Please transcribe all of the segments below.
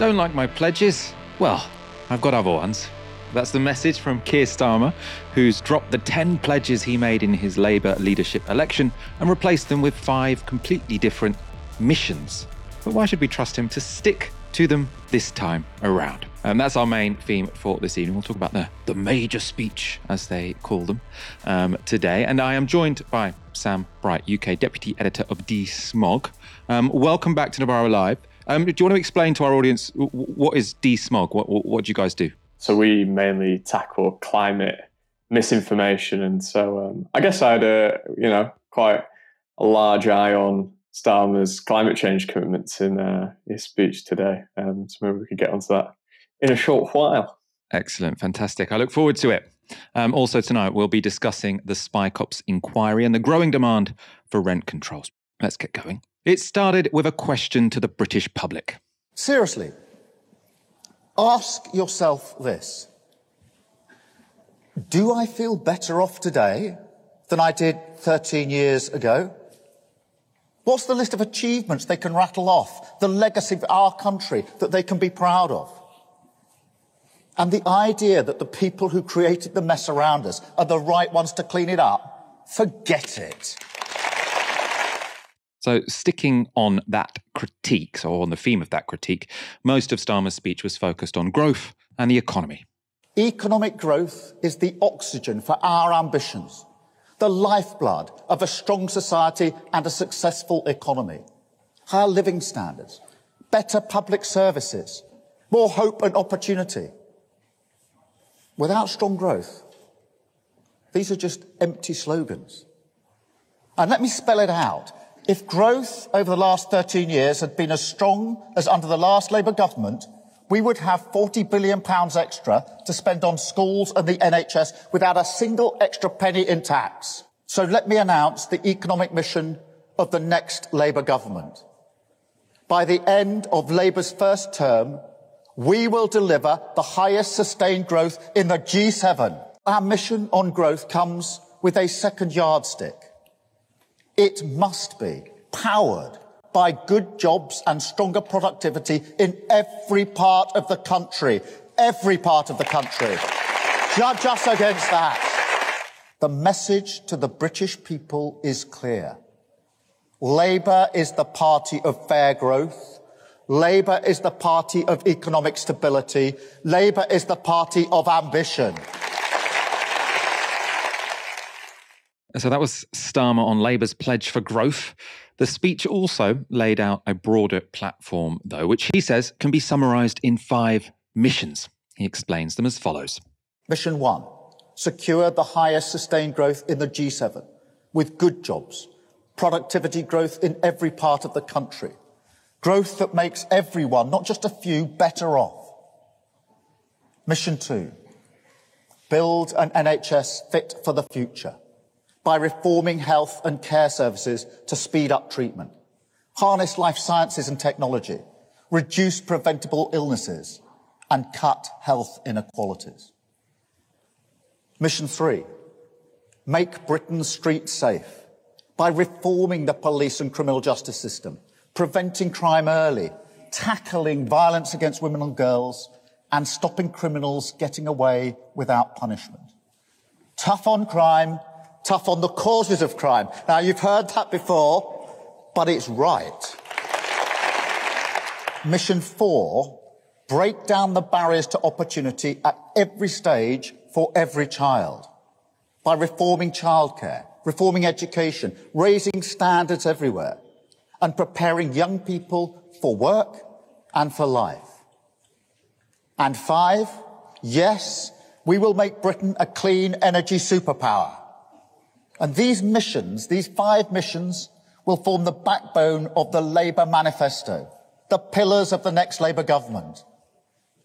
Don't like my pledges? Well, I've got other ones. That's the message from Keir Starmer, who's dropped the 10 pledges he made in his Labour leadership election and replaced them with 5 completely different missions. But why should we trust him to stick to them this time around? And that's our main theme for this evening. We'll talk about the major speech, as they call them, today. And I am joined by Sam Bright, UK Deputy Editor of DeSmog. Welcome back to Novara Live. Do you want to explain to our audience what is DeSmog? What do you guys do? So we mainly tackle climate misinformation. And so I guess I had quite a large eye on Starmer's climate change commitments in his speech today. So maybe we could get onto that in a short while. Excellent. Fantastic. I look forward to it. Also tonight, we'll be discussing the Spy Cops inquiry and the growing demand for rent controls. Let's get going. It started with a question to the British public. Seriously. Ask yourself this. Do I feel better off today than I did 13 years ago? What's the list of achievements they can rattle off, the legacy of our country that they can be proud of? And the idea that the people who created the mess around us are the right ones to clean it up, forget it. So sticking on that critique, so on the theme of that critique, most of Starmer's speech was focused on growth and the economy. Economic growth is the oxygen for our ambitions, the lifeblood of a strong society and a successful economy. Higher living standards, better public services, more hope and opportunity. Without strong growth, these are just empty slogans. And let me spell it out. If growth over the last 13 years had been as strong as under the last Labour government, we would have £40 billion extra to spend on schools and the NHS without a single extra penny in tax. So let me announce the economic mission of the next Labour government. By the end of Labour's first term, we will deliver the highest sustained growth in the G7. Our mission on growth comes with a second yardstick. It must be powered by good jobs and stronger productivity in every part of the country. Every part of the country. Judge us against that. The message to the British people is clear. Labour is the party of fair growth. Labour is the party of economic stability. Labour is the party of ambition. So that was Starmer on Labour's pledge for growth. The speech also laid out a broader platform, though, which he says can be summarised in 5 missions. He explains them as follows. Mission 1, secure the highest sustained growth in the G7 with good jobs, productivity growth in every part of the country, growth that makes everyone, not just a few, better off. Mission 2, build an NHS fit for the future by reforming health and care services to speed up treatment, harness life sciences and technology, reduce preventable illnesses, and cut health inequalities. Mission 3, make Britain's streets safe by reforming the police and criminal justice system, preventing crime early, tackling violence against women and girls, and stopping criminals getting away without punishment. Tough on crime, tough on the causes of crime. Now, you've heard that before, but it's right. Mission 4, break down the barriers to opportunity at every stage for every child by reforming childcare, reforming education, raising standards everywhere, and preparing young people for work and for life. And 5, yes, we will make Britain a clean energy superpower. And these missions, these 5 missions, will form the backbone of the Labour manifesto, the pillars of the next Labour government.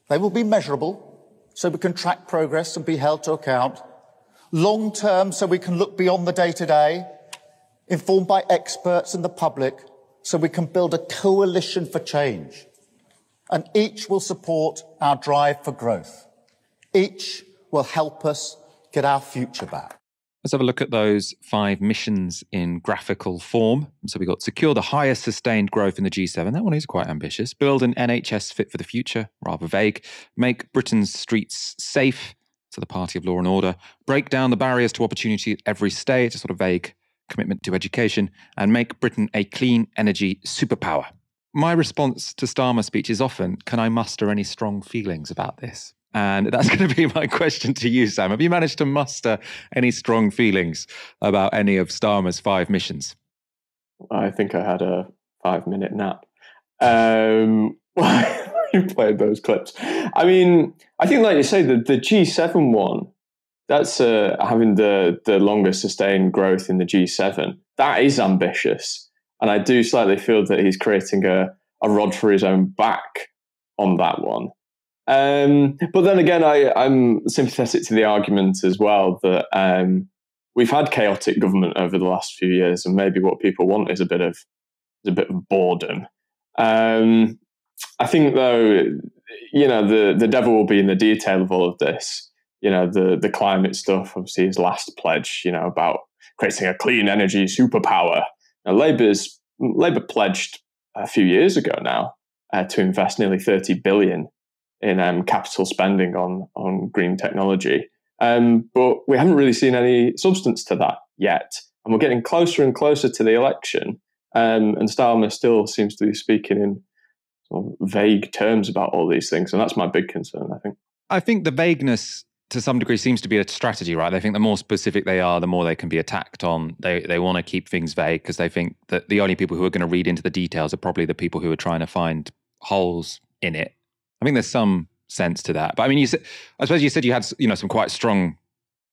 They will be measurable, so we can track progress and be held to account. Long-term, so we can look beyond the day-to-day. Informed by experts and the public, so we can build a coalition for change. And each will support our drive for growth. Each will help us get our future back. Let's have a look at those five missions in graphical form. So we've got secure the highest sustained growth in the G7. That one is quite ambitious. Build an NHS fit for the future, rather vague. Make Britain's streets safe, to the party of law and order. Break down the barriers to opportunity at every stage, a sort of vague commitment to education. And make Britain a clean energy superpower. My response to Starmer's speech is often, can I muster any strong feelings about this? And that's going to be my question to you, Sam. Have you managed to muster any strong feelings about any of Starmer's five missions? I think I had a 5-minute nap. You played those clips. I mean, I think, like you say, the G7 one, that's having the longest sustained growth in the G7. That is ambitious. And I do slightly feel that he's creating a rod for his own back on that one. But then again, I'm sympathetic to the argument as well that we've had chaotic government over the last few years, and maybe what people want is a bit of boredom. I think, though, you know, the devil will be in the detail of all of this. You know, the climate stuff, obviously his last pledge, you know, about creating a clean energy superpower. Now, Labour pledged a few years ago now to invest nearly 30 billion in capital spending on green technology. But we haven't really seen any substance to that yet. And we're getting closer and closer to the election. And Starmer still seems to be speaking in sort of vague terms about all these things. And that's my big concern, I think. I think the vagueness, to some degree, seems to be a strategy, right? I think the more specific they are, the more they can be attacked on. They want to keep things vague because they think that the only people who are going to read into the details are probably the people who are trying to find holes in it. I think there's some sense to that. But I mean, you said you had, you know, some quite strong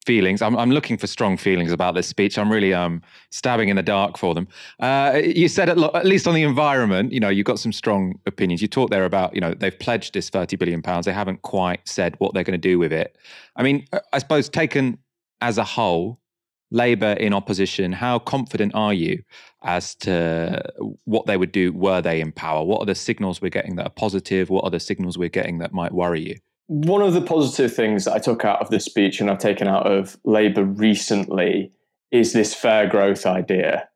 feelings. I'm looking for strong feelings about this speech. I'm really stabbing in the dark for them. You said at least on the environment, you know, you've got some strong opinions. You talked there about, you know, they've pledged this £30 billion. They haven't quite said what they're going to do with it. I mean, I suppose taken as a whole, Labour in opposition, how confident are you as to what they would do were they in power? What are the signals we're getting that are positive? What are the signals we're getting that might worry you? One of the positive things that I took out of this speech and I've taken out of Labour recently is this fair growth idea.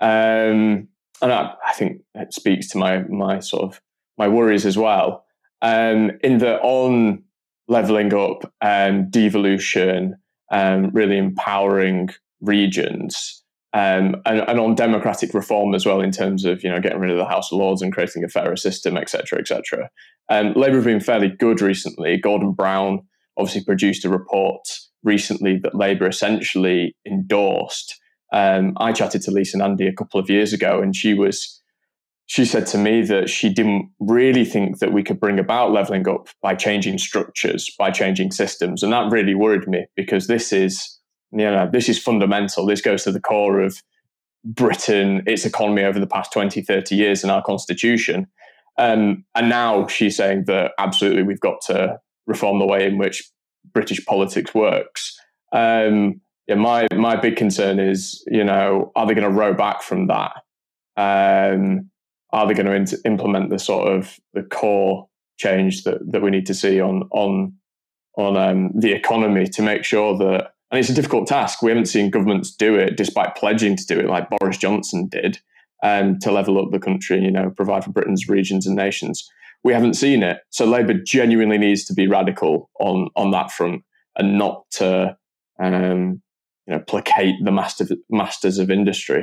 And I think it speaks to my sort of my worries as well. In that on levelling up and devolution, really empowering regions, and on democratic reform as well, in terms of, you know, getting rid of the House of Lords and creating a fairer system, etc., etc. Labour have been fairly good recently. Gordon Brown obviously produced a report recently that Labour essentially endorsed. I chatted to Lisa Nandy a couple of years ago, and she said to me that she didn't really think that we could bring about levelling up by changing structures, by changing systems. And that really worried me because this is fundamental. This goes to the core of Britain, its economy over the past 20, 30 years and our constitution. And now she's saying that absolutely we've got to reform the way in which British politics works. My big concern is, you know, are they going to row back from that? Are they going to implement the sort of the core change that we need to see on the economy to make sure that, and it's a difficult task. We haven't seen governments do it despite pledging to do it like Boris Johnson did to level up the country, you know, provide for Britain's regions and nations. We haven't seen it. So Labour genuinely needs to be radical on that front and not to, you know, placate the masters of industry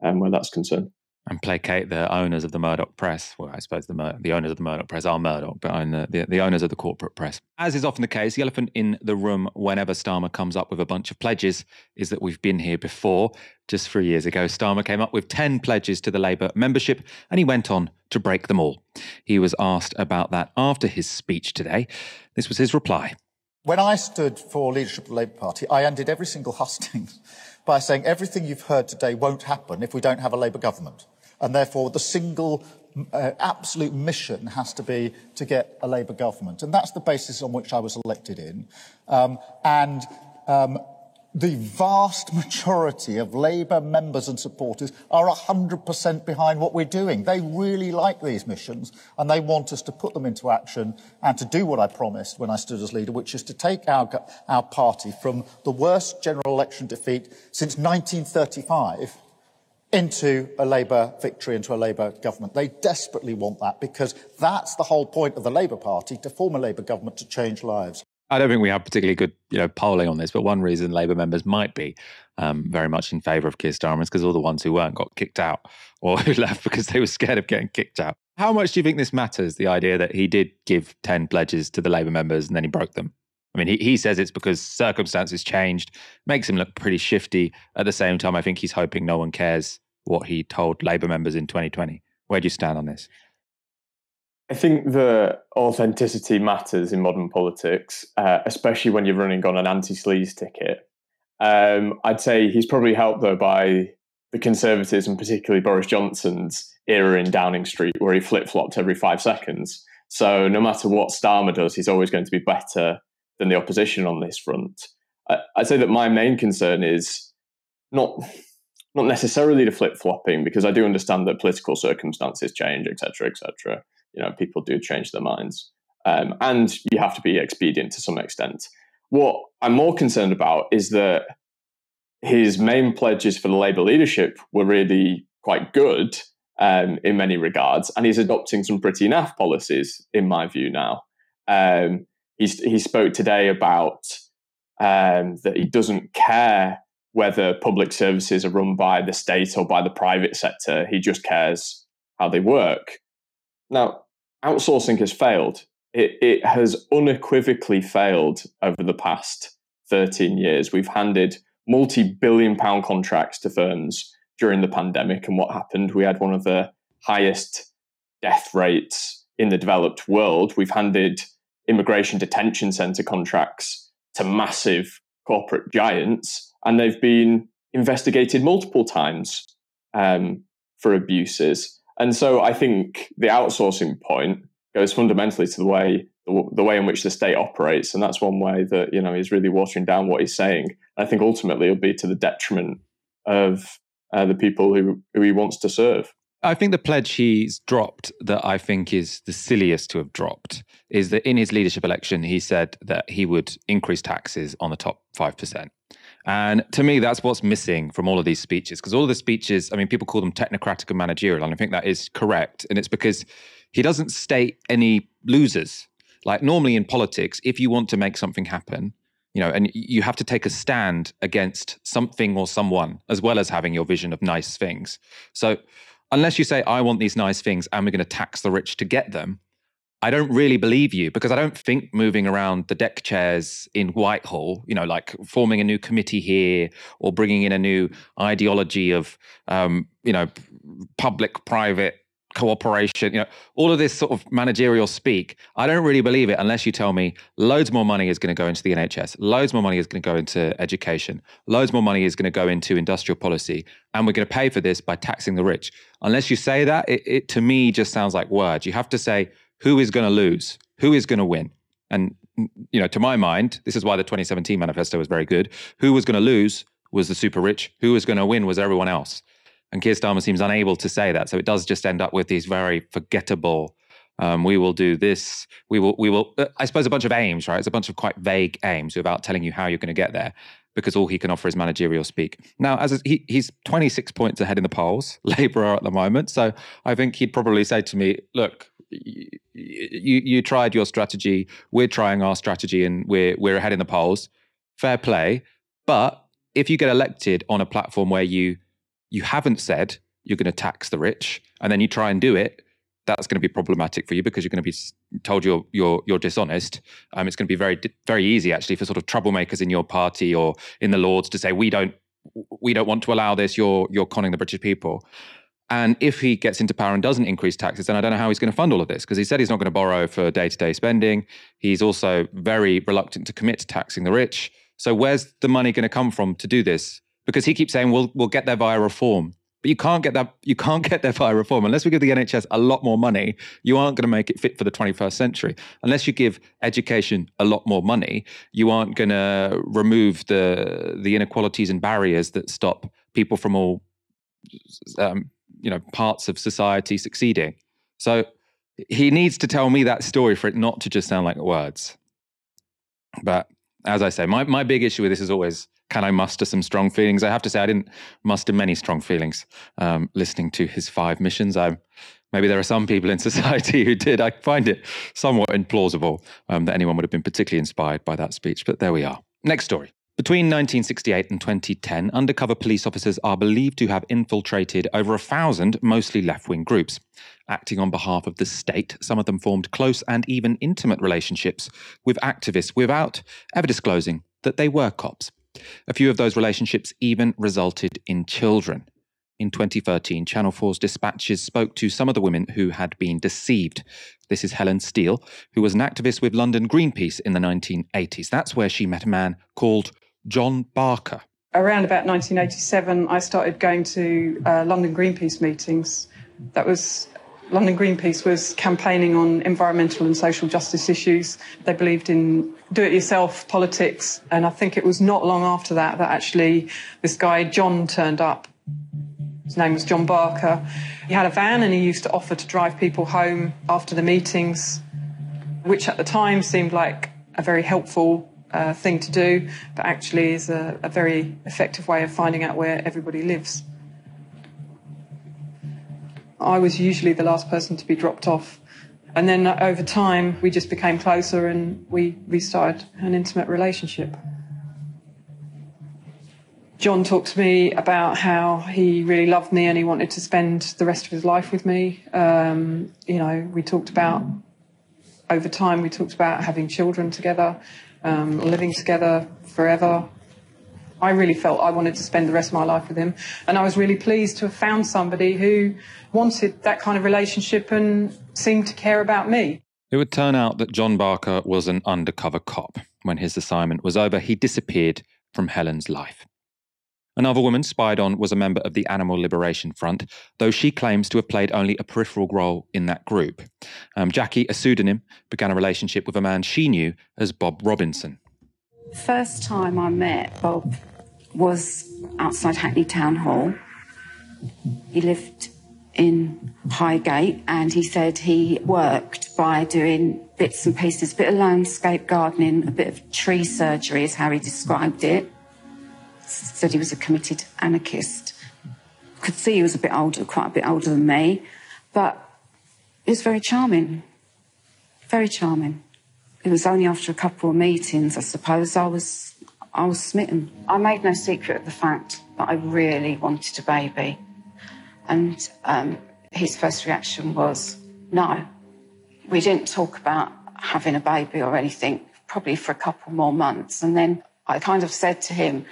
where that's concerned. And placate the owners of the Murdoch press. Well, I suppose the owners of the Murdoch press are Murdoch, but the owners of the corporate press. As is often the case, the elephant in the room whenever Starmer comes up with a bunch of pledges is that we've been here before. Just 3 years ago, Starmer came up with 10 pledges to the Labour membership, and he went on to break them all. He was asked about that after his speech today. This was his reply. When I stood for leadership of the Labour Party, I ended every single hustings by saying everything you've heard today won't happen if we don't have a Labour government. And therefore, the single absolute mission has to be to get a Labour government. And that's the basis on which I was elected in. the vast majority of Labour members and supporters are 100% behind what we're doing. They really like these missions and they want us to put them into action and to do what I promised when I stood as leader, which is to take our party from the worst general election defeat since 1935 into a Labour victory, into a Labour government. They desperately want that because that's the whole point of the Labour Party, to form a Labour government to change lives. I don't think we have particularly good, polling on this, but one reason Labour members might be very much in favour of Keir Starmer is because all the ones who weren't got kicked out or who left because they were scared of getting kicked out. How much do you think this matters, the idea that he did give 10 pledges to the Labour members and then he broke them? I mean, he says it's because circumstances changed, makes him look pretty shifty. At the same time, I think he's hoping no one cares what he told Labour members in 2020. Where do you stand on this? I think that authenticity matters in modern politics, especially when you're running on an anti-sleaze ticket. I'd say he's probably helped, though, by the Conservatives and particularly Boris Johnson's era in Downing Street, where he flip-flopped every 5 seconds. So no matter what Starmer does, he's always going to be better than the opposition on this front. I'd say that my main concern is not necessarily the flip-flopping, because I do understand that political circumstances change, etc., etc. People do change their minds. And you have to be expedient to some extent. What I'm more concerned about is that his main pledges for the Labour leadership were really quite good in many regards. And he's adopting some pretty naff policies, in my view, now. He spoke today about that he doesn't care whether public services are run by the state or by the private sector. He just cares how they work. Now, outsourcing has failed. It has unequivocally failed over the past 13 years. We've handed multi-billion-pound contracts to firms during the pandemic. And what happened? We had one of the highest death rates in the developed world. We've handed immigration detention centre contracts to massive corporate giants, and they've been investigated multiple times for abuses. And so I think the outsourcing point goes fundamentally to the way in which the state operates. And that's one way that, he's really watering down what he's saying. I think ultimately it'll be to the detriment of the people who he wants to serve. I think the pledge he's dropped that I think is the silliest to have dropped is that in his leadership election, he said that he would increase taxes on the top 5%. And to me, that's what's missing from all of these speeches, because all of the speeches, people call them technocratic and managerial, and I think that is correct. And it's because he doesn't state any losers. Like normally in politics, if you want to make something happen, and you have to take a stand against something or someone, as well as having your vision of nice things. So unless you say, I want these nice things and we're going to tax the rich to get them, I don't really believe you, because I don't think moving around the deck chairs in Whitehall, like forming a new committee here or bringing in a new ideology of, public-private cooperation, all of this sort of managerial speak, I don't really believe it unless you tell me loads more money is going to go into the NHS, loads more money is going to go into education, loads more money is going to go into industrial policy, and we're going to pay for this by taxing the rich. Unless you say that, it to me just sounds like words. You have to say, who is going to lose? Who is going to win? And, to my mind, this is why the 2017 manifesto was very good. Who was going to lose was the super rich. Who was going to win was everyone else. And Keir Starmer seems unable to say that. So it does just end up with these very forgettable, we will do this, we will, I suppose a bunch of aims, right? It's a bunch of quite vague aims without telling you how you're going to get there, because all he can offer is managerial speak. Now, as he's 26 points ahead in the polls, Labour are at the moment. So I think he'd probably say to me, look, you tried your strategy, we're trying our strategy, and we're ahead in the polls. Fair play. But if you get elected on a platform where you haven't said you're going to tax the rich, and then you try and do it, that's going to be problematic for you, because you're going to be told you're dishonest. It's going to be very, very easy actually for sort of troublemakers in your party or in the Lords to say, we don't want to allow this, you're conning the British people. And if he gets into power and doesn't increase taxes, then I don't know how he's going to fund all of this, because he said he's not going to borrow for day-to-day spending. He's also very reluctant to commit to taxing the rich. So where's the money going to come from to do this? Because he keeps saying, we'll get there via reform. But you can't get there via reform. Unless we give the NHS a lot more money, you aren't going to make it fit for the 21st century. Unless you give education a lot more money, you aren't going to remove the inequalities and barriers that stop people from all parts of society succeeding. So he needs to tell me that story for it not to just sound like words. But as I say, my big issue with this is always, can I muster some strong feelings? I have to say, I didn't muster many strong feelings listening to his five missions. Maybe there are some people in society who did. I find it somewhat implausible that anyone would have been particularly inspired by that speech, but there we are. Next story. Between 1968 and 2010, undercover police officers are believed to have infiltrated over 1,000 mostly left-wing groups. Acting on behalf of the state, some of them formed close and even intimate relationships with activists without ever disclosing that they were cops. A few of those relationships even resulted in children. In 2013, Channel 4's dispatches spoke to some of the women who had been deceived. This is Helen Steele, who was an activist with London Greenpeace in the 1980s. That's where she met a man called John Barker. Around about 1987, I started going to London Greenpeace meetings. London Greenpeace was campaigning on environmental and social justice issues. They believed in do-it-yourself politics. And I think it was not long after that actually this guy John turned up. His name was John Barker. He had a van and he used to offer to drive people home after the meetings, which at the time seemed like a very helpful thing to do, but actually is a very effective way of finding out where everybody lives. I was usually the last person to be dropped off. And then over time, we just became closer and we started an intimate relationship. John talked to me about how he really loved me and he wanted to spend the rest of his life with me. Over time, we talked about having children together, living together forever. I really felt I wanted to spend the rest of my life with him. And I was really pleased to have found somebody who wanted that kind of relationship and seemed to care about me. It would turn out that John Barker was an undercover cop. When his assignment was over, he disappeared from Helen's life. Another woman spied on was a member of the Animal Liberation Front, though she claims to have played only a peripheral role in that group. Jackie, a pseudonym, began a relationship with a man she knew as Bob Robinson. The first time I met Bob was outside Hackney Town Hall. He lived in Highgate and he said he worked by doing bits and pieces, a bit of landscape gardening, a bit of tree surgery is how he described it. Said he was a committed anarchist. Could see he was a bit older, quite a bit older than me, but he was very charming, very charming. It was only after a couple of meetings, I suppose, I was smitten. I made no secret of the fact that I really wanted a baby. And his first reaction was, no. We didn't talk about having a baby or anything, probably for a couple more months. And then I kind of said to him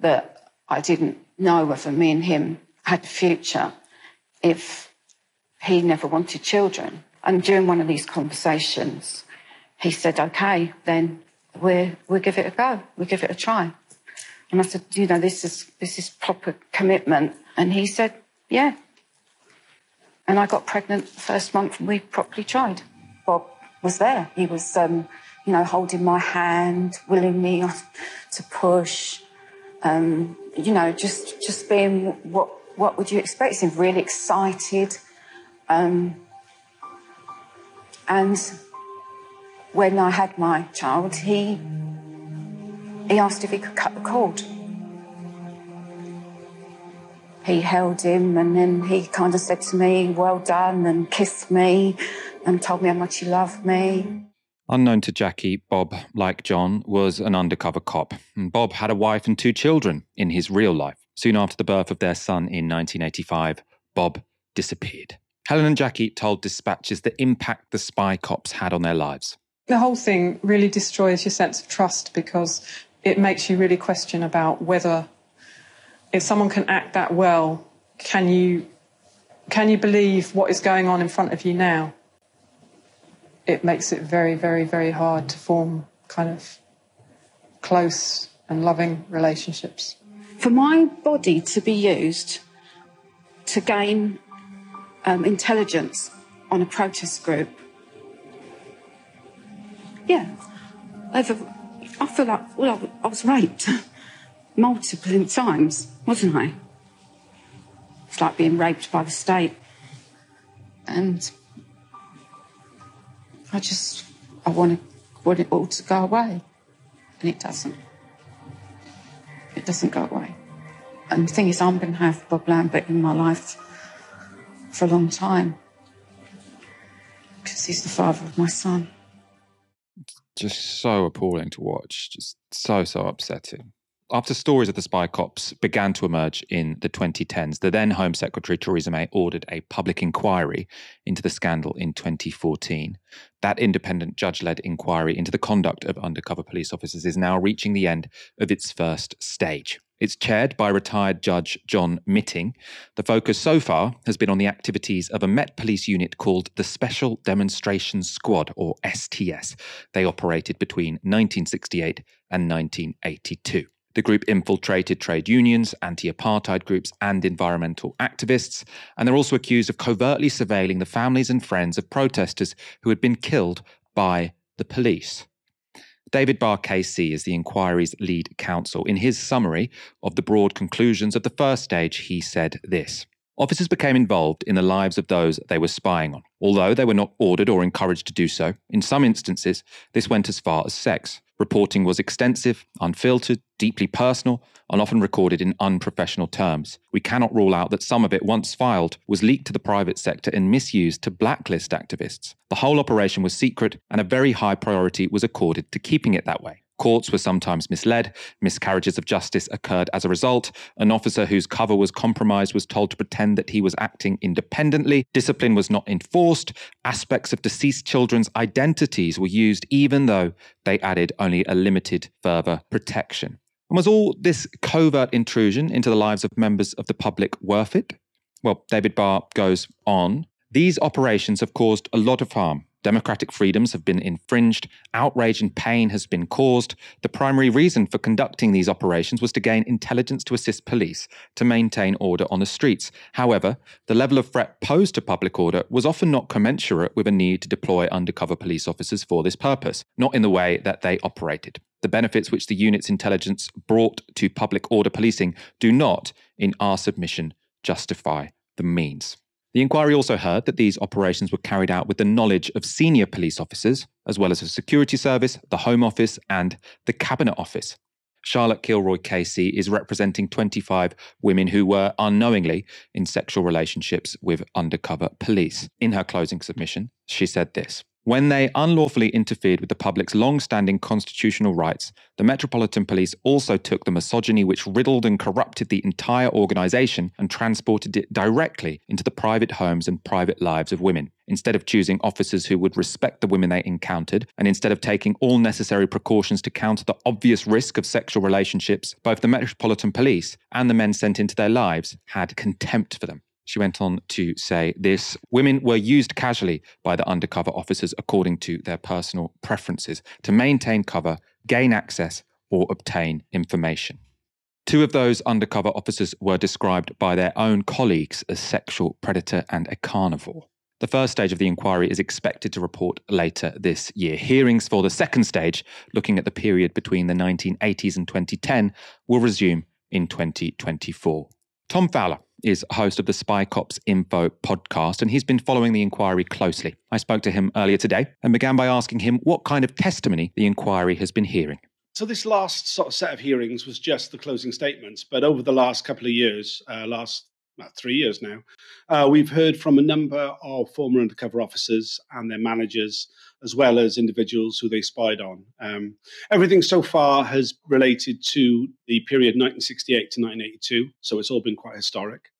that I didn't know whether me and him had a future if he never wanted children. And during one of these conversations, he said, OK, then we'll give it a go. We'll give it a try. And I said, this is proper commitment. And he said, yeah. And I got pregnant the first month and we properly tried. Bob was there. He was, holding my hand, willing me to push, just being what would you expect? He seemed really excited. When I had my child, he asked if he could cut the cord. He held him and then he kind of said to me, well done, and kissed me and told me how much he loved me. Unknown to Jackie, Bob, like John, was an undercover cop. And Bob had a wife and two children in his real life. Soon after the birth of their son in 1985, Bob disappeared. Helen and Jackie told dispatches the impact the spy cops had on their lives. The whole thing really destroys your sense of trust because it makes you really question about whether, if someone can act that well, can you believe what is going on in front of you now? It makes it very, very, very hard to form kind of close and loving relationships. For my body to be used to gain intelligence on a protest group. Yeah, I feel like, well, I was raped multiple times, wasn't I? It's like being raped by the state. And I want it all to go away. And it doesn't. It doesn't go away. And the thing is, I'm going to have Bob Lambert in my life for a long time because he's the father of my son. Just so appalling to watch. Just so upsetting. After stories of the spy cops began to emerge in the 2010s, the then Home Secretary Theresa May ordered a public inquiry into the scandal in 2014. That independent judge-led inquiry into the conduct of undercover police officers is now reaching the end of its first stage. It's chaired by retired Judge John Mitting. The focus so far has been on the activities of a Met Police unit called the Special Demonstration Squad, or STS. They operated between 1968 and 1982. The group infiltrated trade unions, anti-apartheid groups, and environmental activists, and they're also accused of covertly surveilling the families and friends of protesters who had been killed by the police. David Barr KC is the inquiry's lead counsel. In his summary of the broad conclusions of the first stage, he said this: officers became involved in the lives of those they were spying on, although they were not ordered or encouraged to do so. In some instances, this went as far as sex. Reporting was extensive, unfiltered, deeply personal, and often recorded in unprofessional terms. We cannot rule out that some of it, once filed, was leaked to the private sector and misused to blacklist activists. The whole operation was secret, and a very high priority was accorded to keeping it that way. Courts were sometimes misled, miscarriages of justice occurred as a result, an officer whose cover was compromised was told to pretend that he was acting independently, discipline was not enforced, aspects of deceased children's identities were used even though they added only a limited further protection. And was all this covert intrusion into the lives of members of the public worth it? Well, David Barr goes on. These operations have caused a lot of harm. Democratic freedoms have been infringed, outrage and pain has been caused. The primary reason for conducting these operations was to gain intelligence to assist police to maintain order on the streets. However, the level of threat posed to public order was often not commensurate with a need to deploy undercover police officers for this purpose, not in the way that they operated. The benefits which the unit's intelligence brought to public order policing do not, in our submission, justify the means. The inquiry also heard that these operations were carried out with the knowledge of senior police officers, as well as the Security Service, the Home Office, and the Cabinet Office. Charlotte Kilroy Casey is representing 25 women who were unknowingly in sexual relationships with undercover police. In her closing submission, she said this: when they unlawfully interfered with the public's long-standing constitutional rights, the Metropolitan Police also took the misogyny which riddled and corrupted the entire organisation and transported it directly into the private homes and private lives of women. Instead of choosing officers who would respect the women they encountered, and instead of taking all necessary precautions to counter the obvious risk of sexual relationships, both the Metropolitan Police and the men sent into their lives had contempt for them. She went on to say this: women were used casually by the undercover officers according to their personal preferences to maintain cover, gain access, or obtain information. Two of those undercover officers were described by their own colleagues as sexual predator and a carnivore. The first stage of the inquiry is expected to report later this year. Hearings for the second stage, looking at the period between the 1980s and 2010, will resume in 2024. Tom Fowler is host of the Spy Cops Info podcast, and he's been following the inquiry closely. I spoke to him earlier today and began by asking him what kind of testimony the inquiry has been hearing. So this last sort of set of hearings was just the closing statements, but over the last couple of years, about 3 years now, we've heard from a number of former undercover officers and their managers, as well as individuals who they spied on. Everything so far has related to the period 1968 to 1982, so it's all been quite historic.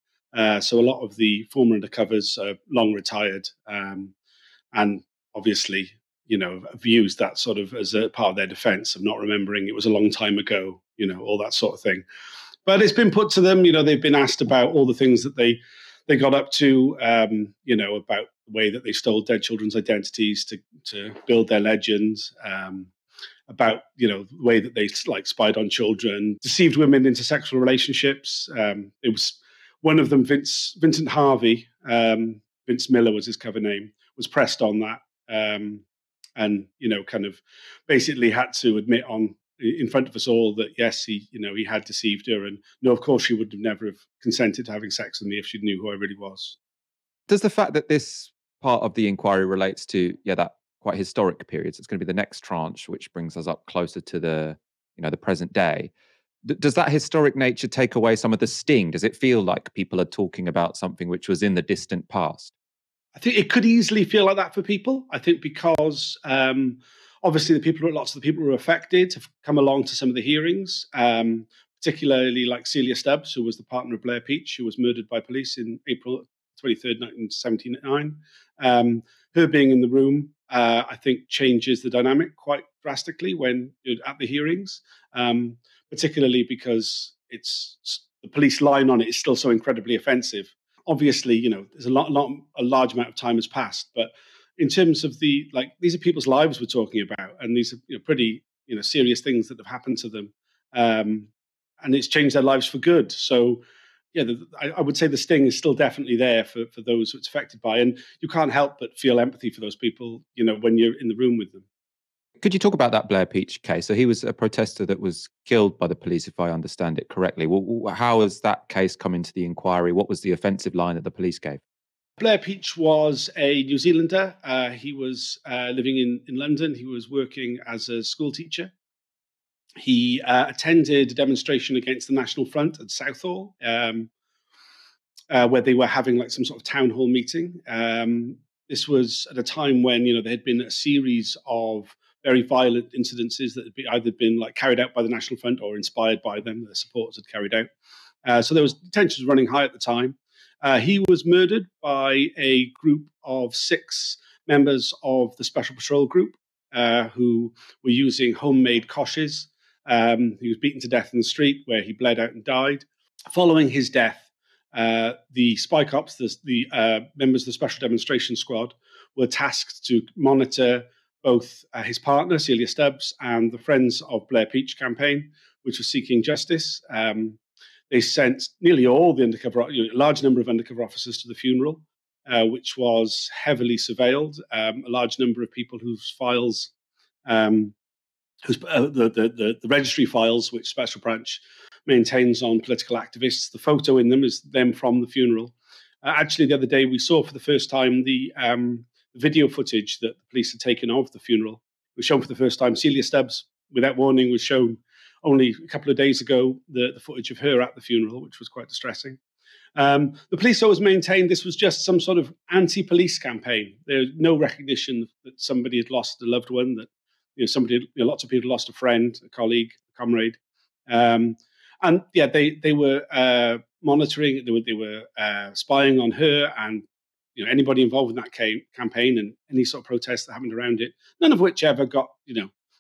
So a lot of the former undercovers are long retired, and obviously, you know, have used that sort of as a part of their defence of not remembering it was a long time ago, you know, all that sort of thing. But it's been put to them, you know, they've been asked about all the things that they got up to, you know, about the way that they stole dead children's identities to build their legends, about, you know, the way that they, like, spied on children, deceived women into sexual relationships. It was One of them, Vincent Harvey, Vince Miller was his cover name, was pressed on that, and kind of basically had to admit on in front of us all that yes, he had deceived her, and no, of course she would have never have consented to having sex with me if she knew who I really was. Does the fact that this part of the inquiry relates to that quite historic period, so it's going to be the next tranche, which brings us up closer to the the present day. Does that historic nature take away some of the sting? Does it feel like people are talking about something which was in the distant past? I think it could easily feel like that for people. I think because obviously lots of the people who were affected have come along to some of the hearings, particularly like Celia Stubbs, who was the partner of Blair Peach, who was murdered by police in April 23rd, 1979. Her being in the room, I think, changes the dynamic quite drastically when you're at the hearings, particularly because the police line on it is still so incredibly offensive. Obviously, there's a large amount of time has passed, but in terms of these are people's lives we're talking about, and these are pretty serious things that have happened to them, and it's changed their lives for good. So yeah, I would say the sting is still definitely there for those who it's affected by, and you can't help but feel empathy for those people, when you're in the room with them. Could you talk about that Blair Peach case? So he was a protester that was killed by the police, if I understand it correctly. Well, how has that case come into the inquiry? What was the offensive line that the police gave? Blair Peach was a New Zealander. He was living in London. He was working as a school teacher. He attended a demonstration against the National Front at Southall, where they were having some sort of town hall meeting. This was at a time when, there had been a series of very violent incidences that had either been carried out by the National Front or inspired by them, their supporters had carried out. So there was tensions running high at the time. He was murdered by a group of 6 members of the Special Patrol Group who were using homemade koshes. He was beaten to death in the street, where he bled out and died. Following his death, the Spy Cops, the members of the Special Demonstration Squad, were tasked to monitor both his partner, Celia Stubbs, and the Friends of Blair Peach campaign, which was seeking justice. They sent nearly all the large number of undercover officers to the funeral, which was heavily surveilled. A large number of people whose files, the registry files, which Special Branch maintains on political activists. The photo in them is them from the funeral. Actually, the other day we saw for the first time the video footage that the police had taken of the funeral. It was shown for the first time. Celia Stubbs, without warning, was shown only a couple of days ago, the footage of her at the funeral, which was quite distressing. The police always maintained this was just some sort of anti-police campaign. There's no recognition that somebody had lost a loved one, that lots of people lost a friend, a colleague, a comrade. And yeah, they were monitoring. They were spying on her and anybody involved in that campaign and any sort of protests that happened around it. None of which ever got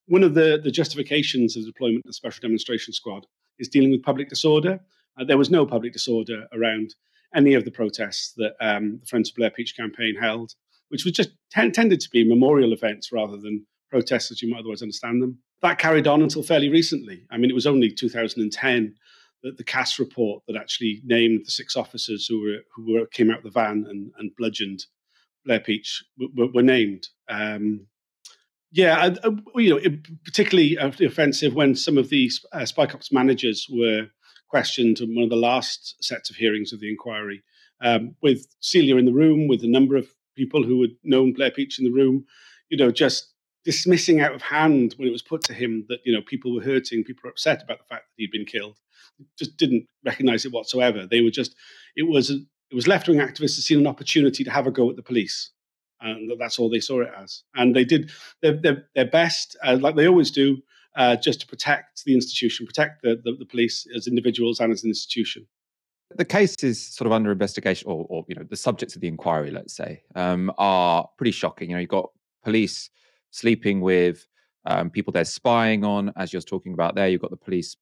One of the justifications of the deployment of the Special Demonstration Squad is dealing with public disorder. There was no public disorder around any of the protests that the Friends of Blair Peach campaign held, which was just tended to be memorial events rather than protests as you might otherwise understand them. That carried on until fairly recently. I mean, it was only 2010 that the Cass report that actually named the 6 officers who came out of the van and bludgeoned Blair Peach were named. Yeah, particularly offensive when some of the Spy Cops managers were questioned in one of the last sets of hearings of the inquiry, with Celia in the room, with a number of people who had known Blair Peach in the room, just dismissing out of hand when it was put to him that, people were hurting, people were upset about the fact that he'd been killed. Just didn't recognise it whatsoever. They were just, it was left-wing activists who seen an opportunity to have a go at the police. And that's all they saw it as. And they did their best, like they always do, just to protect the institution, protect the police as individuals and as an institution. The case is sort of under investigation, or the subjects of the inquiry, let's say, are pretty shocking. You've got police sleeping with people they're spying on, as you're talking about there. You've got the police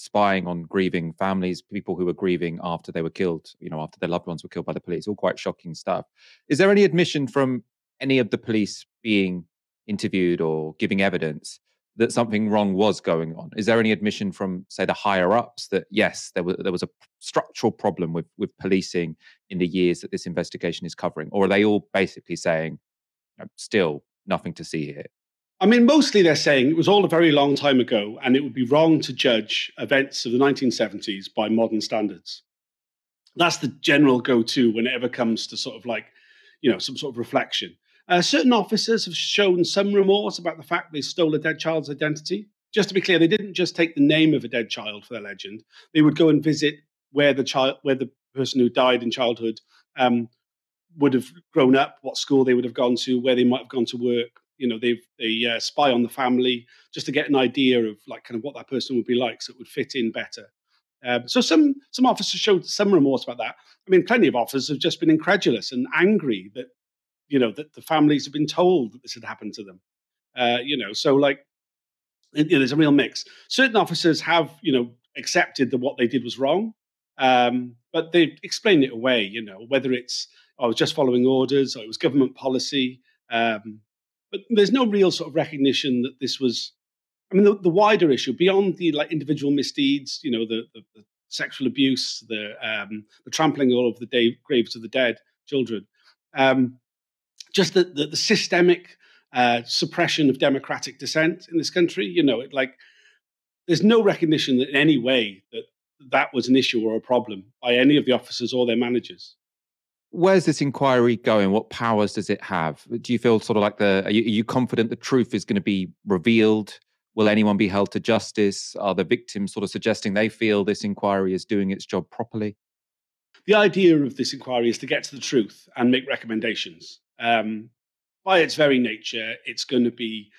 spying on grieving families, people who were grieving after they were killed, after their loved ones were killed by the police, all quite shocking stuff. Is there any admission from any of the police being interviewed or giving evidence that something wrong was going on? Is there any admission from, say, the higher ups that, yes, there was a structural problem with policing in the years that this investigation is covering? Or are they all basically saying, still nothing to see here? I mean, mostly they're saying it was all a very long time ago and it would be wrong to judge events of the 1970s by modern standards. That's the general go-to when it ever comes to sort of like, you know, some sort of reflection. Certain officers have shown some remorse about the fact they stole a dead child's identity. Just to be clear, they didn't just take the name of a dead child for their legend. They would go and visit where the person who died in childhood would have grown up, what school they would have gone to, where they might have gone to work. You know, they spy on the family just to get an idea of like kind of what that person would be like, so it would fit in better. So some officers showed some remorse about that. I mean, plenty of officers have just been incredulous and angry that, you know, that the families have been told that this had happened to them. There's a real mix. Certain officers have, you know, accepted that what they did was wrong, but they explain it away, you know, whether it's, I was just following orders, or it was government policy. But there's no real sort of recognition that this was, I mean, the wider issue, beyond the like individual misdeeds, you know, the sexual abuse, the trampling all of the graves of the dead children, just the systemic suppression of democratic dissent in this country. You know, there's no recognition that in any way that was an issue or a problem by any of the officers or their managers. Where's this inquiry going? What powers does it have? Do you feel sort of like are you confident the truth is going to be revealed? Will anyone be held to justice? Are the victims sort of suggesting they feel this inquiry is doing its job properly? The idea of this inquiry is to get to the truth and make recommendations. By its very nature, it's going to be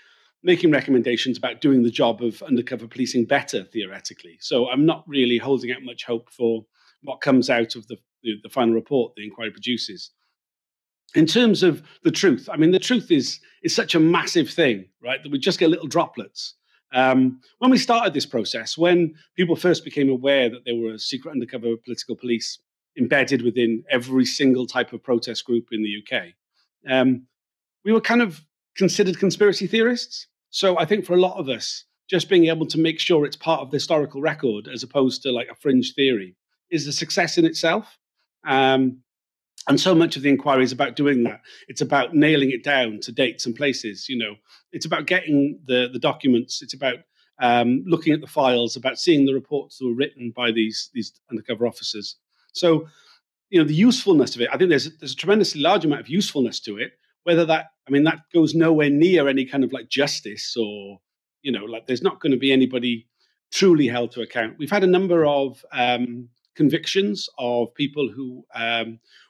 making recommendations about doing the job of undercover policing better, theoretically. So I'm not really holding out much hope for what comes out of the final report the inquiry produces. In terms of the truth, I mean, the truth is such a massive thing, right, that we just get little droplets. When we started this process, when people first became aware that there were a secret undercover political police embedded within every single type of protest group in the UK, we were kind of considered conspiracy theorists. So I think for a lot of us, just being able to make sure it's part of the historical record as opposed to like a fringe theory is a success in itself. And so much of the inquiry is about doing that. It's about nailing it down to dates and places, you know. It's about getting the documents. It's about looking at the files, about seeing the reports that were written by these undercover officers. So, you know, the usefulness of it, I think there's a tremendously large amount of usefulness to it, whether that goes nowhere near any kind of like justice or, you know, like there's not going to be anybody truly held to account. We've had a number of convictions of people who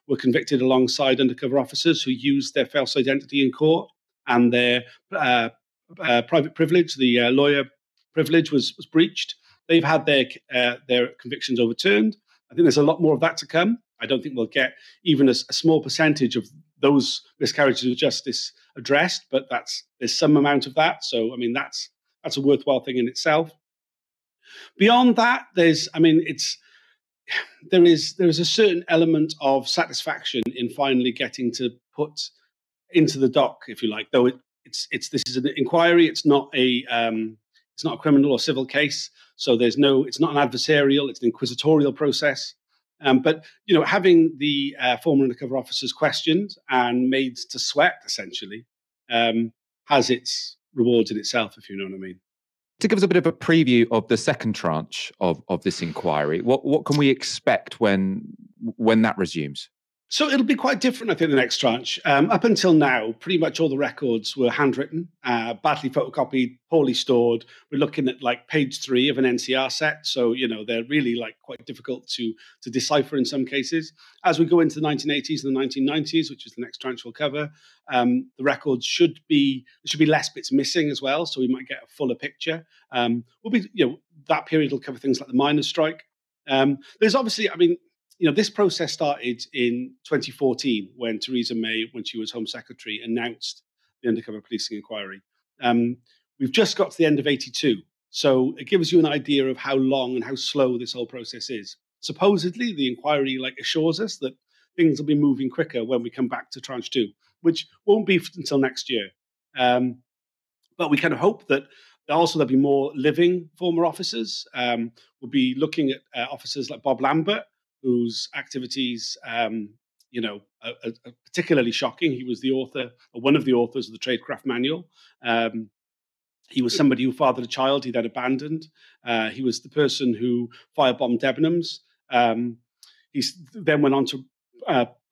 were convicted alongside undercover officers who used their false identity in court, and their private privilege, the lawyer privilege, was breached. They've had their convictions overturned. I think there's a lot more of that to come. I don't think we'll get even a small percentage of those miscarriages of justice addressed, but there's some amount of that. So, I mean, that's a worthwhile thing in itself. Beyond that, there is a certain element of satisfaction in finally getting to put into the dock, if you like. Though this is an inquiry, it's not a criminal or civil case, so it's not an adversarial, it's an inquisitorial process. But you know, having the former undercover officers questioned and made to sweat, essentially, has its rewards in itself, if you know what I mean. To give us a bit of a preview of the second tranche of this inquiry, what can we expect when that resumes? So it'll be quite different, I think, the next tranche. Up until now, pretty much all the records were handwritten, badly photocopied, poorly stored. We're looking at like page 3 of an NCR set. So, you know, they're really like quite difficult to decipher in some cases. As we go into the 1980s and the 1990s, which is the next tranche we'll cover, the records there should be less bits missing as well, so we might get a fuller picture. That period will cover things like the miners' strike. There's obviously, I mean, you know, this process started in 2014 when Theresa May, when she was Home Secretary, announced the undercover policing inquiry. We've just got to the end of 82, so it gives you an idea of how long and how slow this whole process is. Supposedly, the inquiry assures us that things will be moving quicker when we come back to tranche 2, which won't be until next year. But we kind of hope that Also, there'll be more living former officers. We'll be looking at officers like Bob Lambert, whose activities, are particularly shocking. He was the author, or one of the authors of the Tradecraft Manual. He was somebody who fathered a child he then abandoned. He was the person who firebombed Debenhams. He then went on to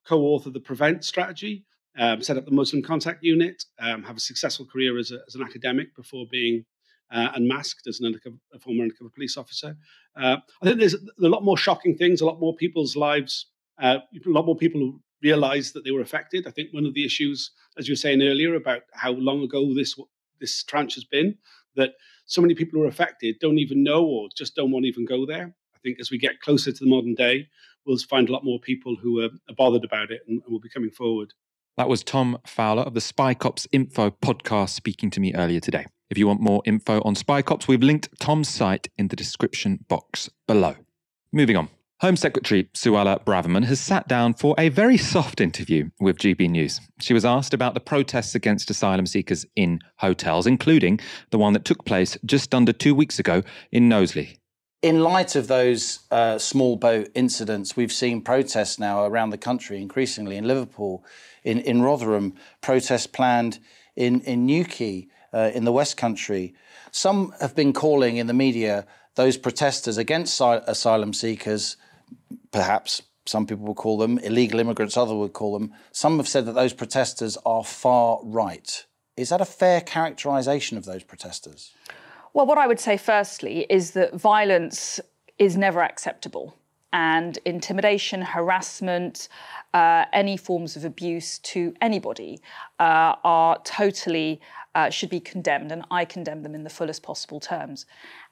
co-author the Prevent strategy, set up the Muslim Contact Unit, have a successful career as an academic before being unmasked as a former undercover police officer. I think there's a lot more shocking things, a lot more people's lives, a lot more people who realised that they were affected. I think one of the issues, as you were saying earlier, about how long ago this tranche has been, that so many people who are affected don't even know or just don't want to even go there. I think as we get closer to the modern day, we'll find a lot more people who are bothered about it and will be coming forward. That was Tom Fowler of the Spy Cops Info podcast speaking to me earlier today. If you want more info on Spy Cops, we've linked Tom's site in the description box below. Moving on. Home Secretary Suella Braverman has sat down for a very soft interview with GB News. She was asked about the protests against asylum seekers in hotels, including the one that took place just under 2 weeks ago in Knowsley. In light of those small boat incidents, we've seen protests now around the country, increasingly in Liverpool, in Rotherham, protests planned in Newquay, in the West Country. Some have been calling in the media those protesters against asylum seekers, perhaps some people would call them illegal immigrants, others would call them. Some have said that those protesters are far right. Is that a fair characterisation of those protesters? Well, what I would say firstly is that violence is never acceptable, and intimidation, harassment, any forms of abuse to anybody are totally, should be condemned, and I condemn them in the fullest possible terms.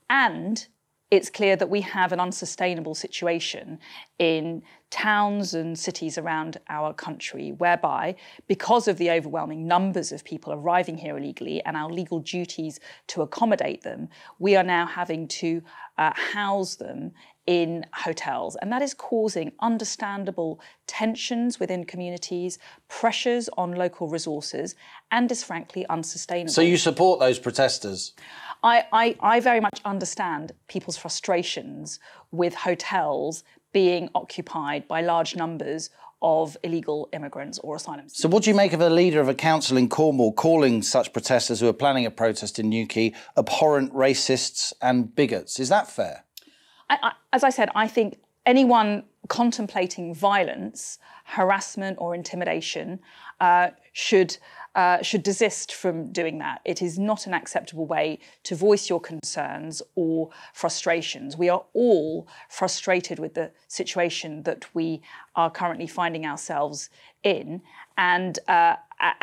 And it's clear that we have an unsustainable situation in towns and cities around our country whereby, because of the overwhelming numbers of people arriving here illegally and our legal duties to accommodate them, we are now having to house them in hotels. And that is causing understandable tensions within communities, pressures on local resources, and is frankly unsustainable. So you support those protesters? I very much understand people's frustrations with hotels being occupied by large numbers of illegal immigrants or asylum seekers. So what do you make of a leader of a council in Cornwall calling such protesters who are planning a protest in Newquay abhorrent racists and bigots? Is that fair? As I said, I think anyone contemplating violence, harassment or intimidation should desist from doing that. It is not an acceptable way to voice your concerns or frustrations. We are all frustrated with the situation that we are currently finding ourselves in, and you know,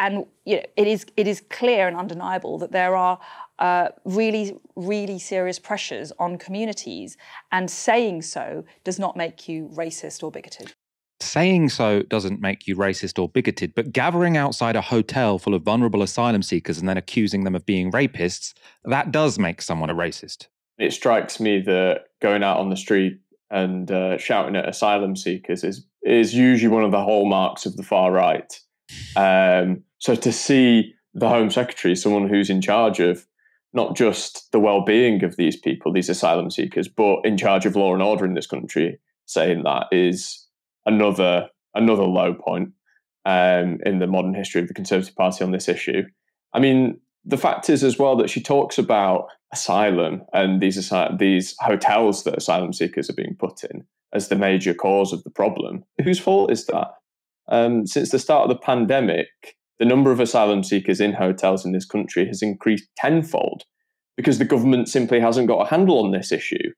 it is clear and undeniable that there are really, really serious pressures on communities, and saying so does not make you racist or bigoted. Saying so doesn't make you racist or bigoted, but gathering outside a hotel full of vulnerable asylum seekers and then accusing them of being rapists, that does make someone a racist. It strikes me that going out on the street and shouting at asylum seekers is usually one of the hallmarks of the far right. So to see the Home Secretary, someone who's in charge of not just the well-being of these people, these asylum seekers, but in charge of law and order in this country, saying that is another low point in the modern history of the Conservative Party on this issue. I mean, the fact is as well that she talks about asylum and these hotels that asylum seekers are being put in as the major cause of the problem. Whose fault is that? Since the start of the pandemic, the number of asylum seekers in hotels in this country has increased tenfold because the government simply hasn't got a handle on this issue.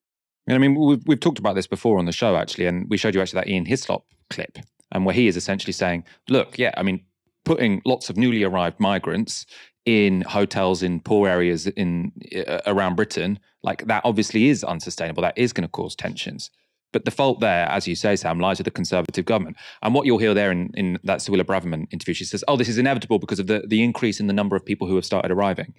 I mean, we've talked about this before on the show, actually, and we showed you actually that Ian Hislop clip, and where he is essentially saying, look, yeah, I mean, putting lots of newly arrived migrants in hotels in poor areas in around Britain, like that obviously is unsustainable. That is going to cause tensions. But the fault there, as you say, Sam, lies with the Conservative government. And what you'll hear there in that Suella Braverman interview, she says, oh, this is inevitable because of the increase in the number of people who have started arriving.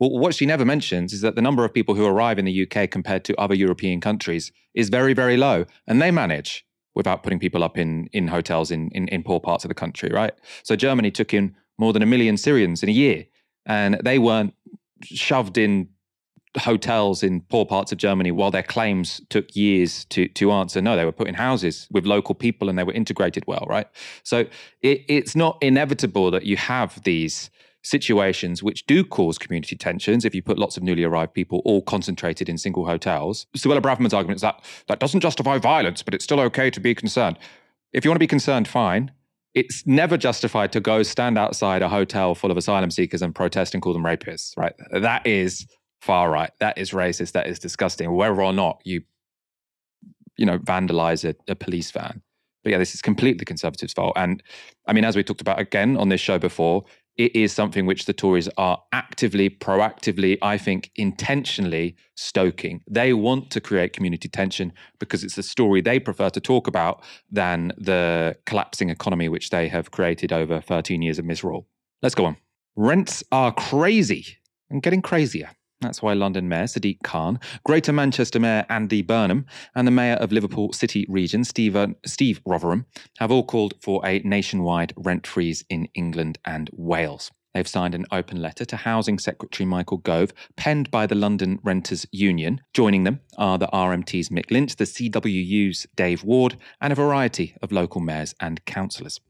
Well, what she never mentions is that the number of people who arrive in the UK compared to other European countries is very, very low. And they manage without putting people up in hotels in poor parts of the country, right? So Germany took in more than 1 million Syrians in a year, and they weren't shoved in hotels in poor parts of Germany, while their claims took years to answer. No, they were put in houses with local people and they were integrated well, right? So it's not inevitable that you have these situations which do cause community tensions if you put lots of newly arrived people all concentrated in single hotels. Suella Braverman's argument is that doesn't justify violence, but it's still okay to be concerned. If you want to be concerned, fine. It's never justified to go stand outside a hotel full of asylum seekers and protest and call them rapists, right? That is far right. That is racist. That is disgusting, whether or not you vandalize a police van. But yeah, this is completely the Conservatives' fault. And I mean, as we talked about again on this show before, it is something which the Tories are actively, proactively, I think, intentionally stoking. They want to create community tension because it's the story they prefer to talk about than the collapsing economy which they have created over 13 years of misrule. Let's go on. Rents are crazy and getting crazier. That's why London Mayor Sadiq Khan, Greater Manchester Mayor Andy Burnham, and the Mayor of Liverpool City Region, Steve Rotherham, have all called for a nationwide rent freeze in England and Wales. They've signed an open letter to Housing Secretary Michael Gove, penned by the London Renters' Union. Joining them are the RMT's Mick Lynch, the CWU's Dave Ward, and a variety of local mayors and councillors.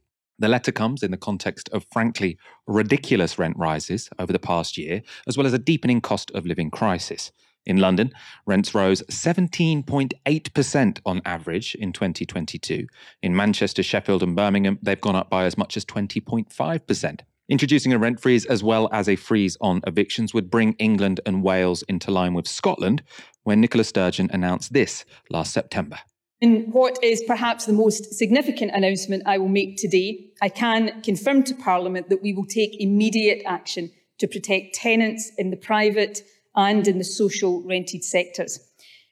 The letter comes in the context of, frankly, ridiculous rent rises over the past year, as well as a deepening cost of living crisis. In London, rents rose 17.8% on average in 2022. In Manchester, Sheffield and Birmingham, they've gone up by as much as 20.5%. Introducing a rent freeze as well as a freeze on evictions would bring England and Wales into line with Scotland, when Nicola Sturgeon announced this last September. In what is perhaps the most significant announcement I will make today, I can confirm to Parliament that we will take immediate action to protect tenants in the private and in the social rented sectors.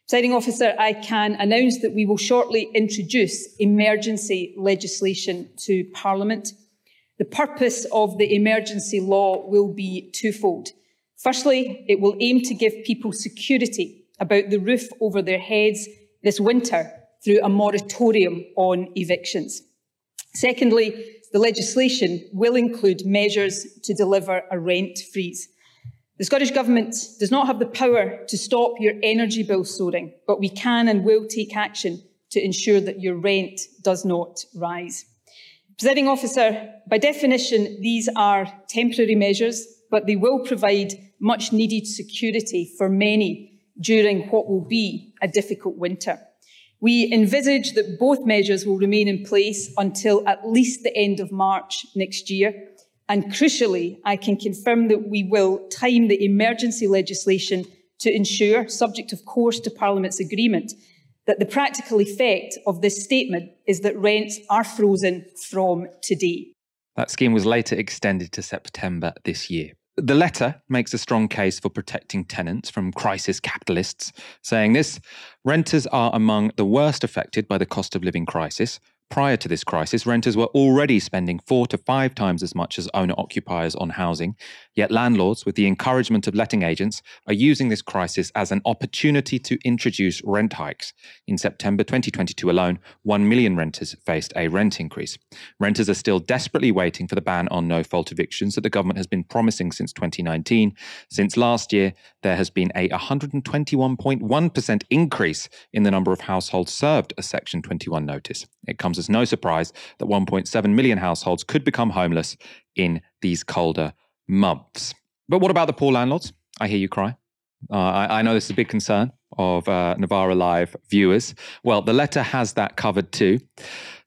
Presiding Officer, I can announce that we will shortly introduce emergency legislation to Parliament. The purpose of the emergency law will be twofold. Firstly, it will aim to give people security about the roof over their heads this winter, through a moratorium on evictions. Secondly, the legislation will include measures to deliver a rent freeze. The Scottish Government does not have the power to stop your energy bill soaring, but we can and will take action to ensure that your rent does not rise. Presiding Officer, by definition, these are temporary measures, but they will provide much needed security for many during what will be a difficult winter. We envisage that both measures will remain in place until at least the end of March next year. And crucially, I can confirm that we will time the emergency legislation to ensure, subject of course to Parliament's agreement, that the practical effect of this statement is that rents are frozen from today. That scheme was later extended to September this year. The letter makes a strong case for protecting tenants from crisis capitalists, saying this: renters are among the worst affected by the cost of living crisis. Prior to this crisis, renters were already spending 4 to 5 times as much as owner-occupiers on housing, yet landlords, with the encouragement of letting agents, are using this crisis as an opportunity to introduce rent hikes. In September 2022 alone, 1 million renters faced a rent increase. Renters are still desperately waiting for the ban on no-fault evictions that the government has been promising since 2019. Since last year, there has been a 121.1% increase in the number of households served a Section 21 notice. It comes as no surprise that 1.7 million households could become homeless in these colder months. But what about the poor landlords? I hear you cry. I know this is a big concern of Novara Live viewers. Well, the letter has that covered too.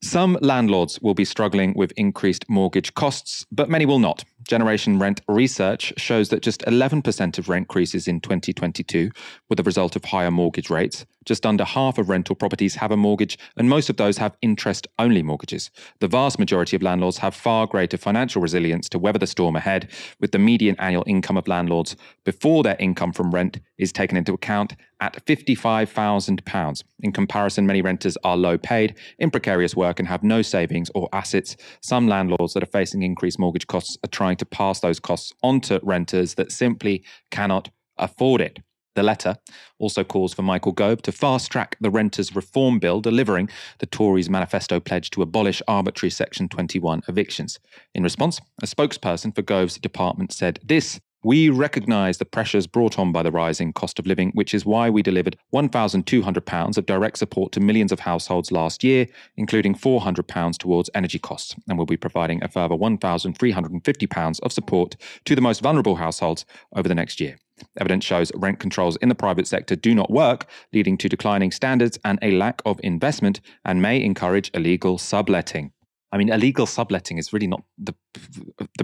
Some landlords will be struggling with increased mortgage costs, but many will not. Generation Rent research shows that just 11% of rent increases in 2022 were the result of higher mortgage rates. Just under half of rental properties have a mortgage, and most of those have interest-only mortgages. The vast majority of landlords have far greater financial resilience to weather the storm ahead, with the median annual income of landlords before their income from rent is taken into account at £55,000. In comparison, many renters are low paid, in precarious work and have no savings or assets. Some landlords that are facing increased mortgage costs are trying to pass those costs onto renters that simply cannot afford it. The letter also calls for Michael Gove to fast-track the Renters' Reform Bill, delivering the Tories' manifesto pledge to abolish arbitrary Section 21 evictions. In response, a spokesperson for Gove's department said this: We recognise the pressures brought on by the rising cost of living, which is why we delivered £1,200 of direct support to millions of households last year, including £400 towards energy costs, and we'll be providing a further £1,350 of support to the most vulnerable households over the next year. Evidence shows rent controls in the private sector do not work, leading to declining standards and a lack of investment, and may encourage illegal subletting. I mean, illegal subletting is really not the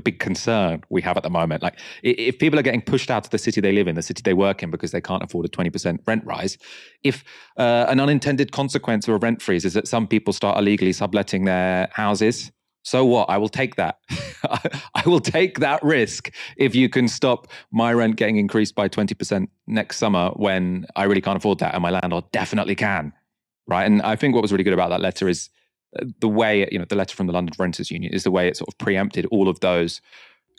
big concern we have at the moment. Like, if people are getting pushed out of the city they live in, the city they work in, because they can't afford a 20% rent rise, if an unintended consequence of a rent freeze is that some people start illegally subletting their houses, so what? I will take that. I will take that risk if you can stop my rent getting increased by 20% next summer when I really can't afford that, and my landlord definitely can, right? And I think what was really good about that letter is the way, you know, the letter from the London Renters' Union is the way it sort of preempted all of those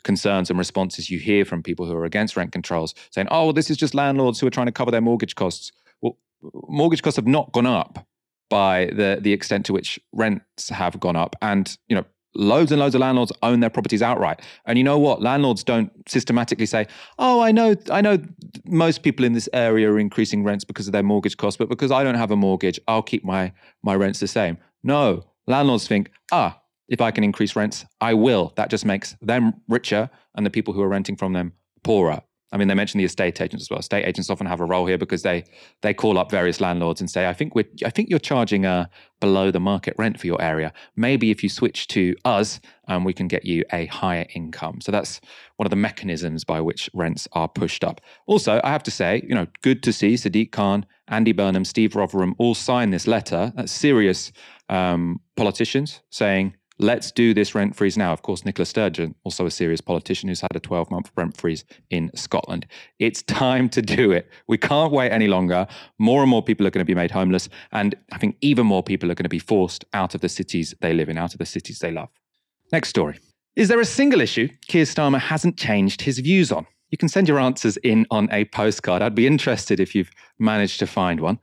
concerns and responses you hear from people who are against rent controls, saying, oh, well, this is just landlords who are trying to cover their mortgage costs. Well, mortgage costs have not gone up by the extent to which rents have gone up. And, you know, loads and loads of landlords own their properties outright. And you know what? Landlords don't systematically say, oh, I know most people in this area are increasing rents because of their mortgage costs, but because I don't have a mortgage, I'll keep my rents the same. No, landlords think, if I can increase rents, I will. That just makes them richer and the people who are renting from them poorer. I mean, they mentioned the estate agents as well. Estate agents often have a role here because they call up various landlords and say, I think you're charging below the market rent for your area. Maybe if you switch to us, we can get you a higher income. So that's one of the mechanisms by which rents are pushed up. Also, I have to say, you know, good to see Sadiq Khan, Andy Burnham, Steve Rotherham all sign this letter. That's serious politicians saying, let's do this rent freeze now. Of course, Nicola Sturgeon, also a serious politician who's had a 12-month rent freeze in Scotland. It's time to do it. We can't wait any longer. More and more people are going to be made homeless. And I think even more people are going to be forced out of the cities they live in, out of the cities they love. Next story. Is there a single issue Keir Starmer hasn't changed his views on? You can send your answers in on a postcard. I'd be interested if you've managed to find one.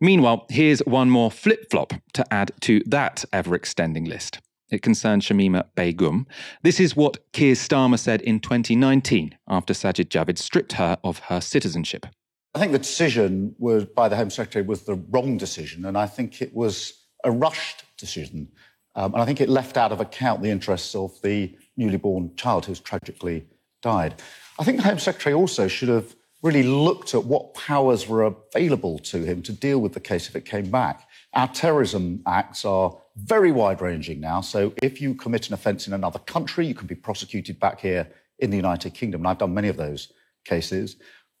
Meanwhile, here's one more flip-flop to add to that ever-extending list. It concerns Shamima Begum. This is what Keir Starmer said in 2019 after Sajid Javid stripped her of her citizenship. I think the decision was by the Home Secretary was the wrong decision, and I think it was a rushed decision. And I think it left out of account the interests of the newly born child who's tragically died. I think the Home Secretary also should have really looked at what powers were available to him to deal with the case if it came back. Our terrorism acts are very wide-ranging now, so if you commit an offence in another country, you can be prosecuted back here in the United Kingdom, and I've done many of those cases.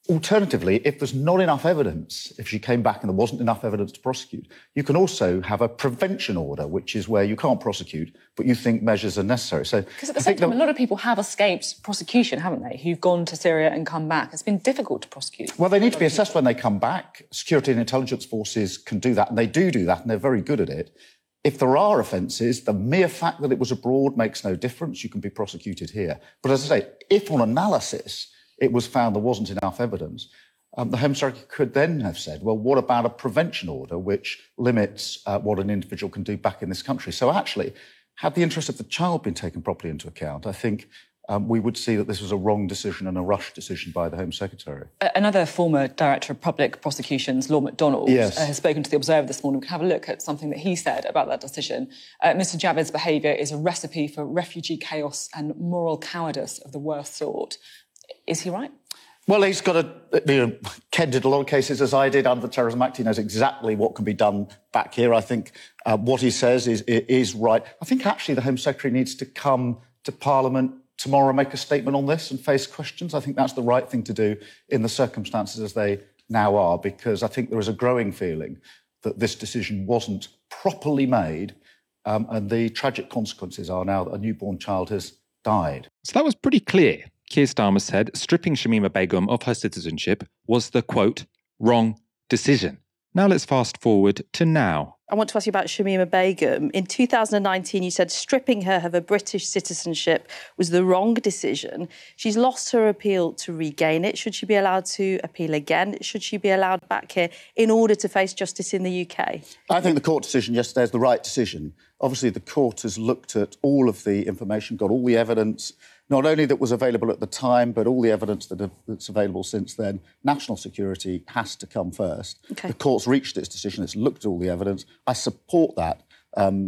Alternatively, if there's not enough evidence, if she came back and there wasn't enough evidence to prosecute, you can also have a prevention order, which is where you can't prosecute, but you think measures are necessary. So, because at the same time, a lot of people have escaped prosecution, haven't they, who've gone to Syria and come back. It's been difficult to prosecute. Well, they need to be assessed when they come back. Security and intelligence forces can do that, and they do that, and they're very good at it. If there are offences, the mere fact that it was abroad makes no difference. You can be prosecuted here. But as I say, if on analysis it was found there wasn't enough evidence, the Home Secretary could then have said, well, what about a prevention order which limits what an individual can do back in this country? So actually, had the interest of the child been taken properly into account, I think we would see that this was a wrong decision and a rushed decision by the Home Secretary. Another former Director of Public Prosecutions, Lord MacDonald, yes, has spoken to The Observer this morning. We can have a look at something that he said about that decision. Mr Javid's behaviour is a recipe for refugee chaos and moral cowardice of the worst sort. Is he right? Well, he's got Ken did a lot of cases, as I did, under the Terrorism Act. He knows exactly what can be done back here. I think what he says is right. I think, actually, the Home Secretary needs to come to Parliament tomorrow, make a statement on this and face questions. I think that's the right thing to do in the circumstances as they now are, because I think there is a growing feeling that this decision wasn't properly made, and the tragic consequences are now that a newborn child has died. So that was pretty clear. Keir Starmer said stripping Shamima Begum of her citizenship was the, quote, wrong decision. Now let's fast forward to now. I want to ask you about Shamima Begum. In 2019, you said stripping her of her British citizenship was the wrong decision. She's lost her appeal to regain it. Should she be allowed to appeal again? Should she be allowed back here in order to face justice in the UK? I think the court decision yesterday is the right decision. Obviously, the court has looked at all of the information, got all the evidence, not only that was available at the time, but all the evidence that's available since then. National security has to come first. Okay. The court's reached its decision. It's looked at all the evidence. I support that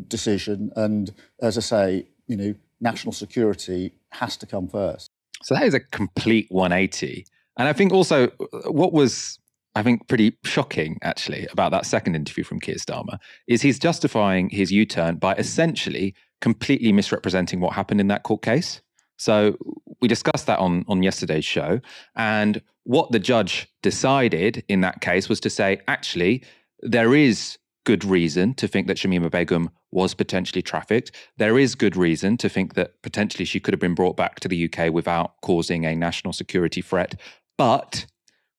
decision. And as I say, you know, national security has to come first. So that is a complete 180. And I think also what was, I think, pretty shocking, actually, about that second interview from Keir Starmer is he's justifying his U-turn by essentially completely misrepresenting what happened in that court case. So we discussed that on yesterday's show. And what the judge decided in that case was to say, actually, there is good reason to think that Shamima Begum was potentially trafficked. There is good reason to think that potentially she could have been brought back to the UK without causing a national security threat. But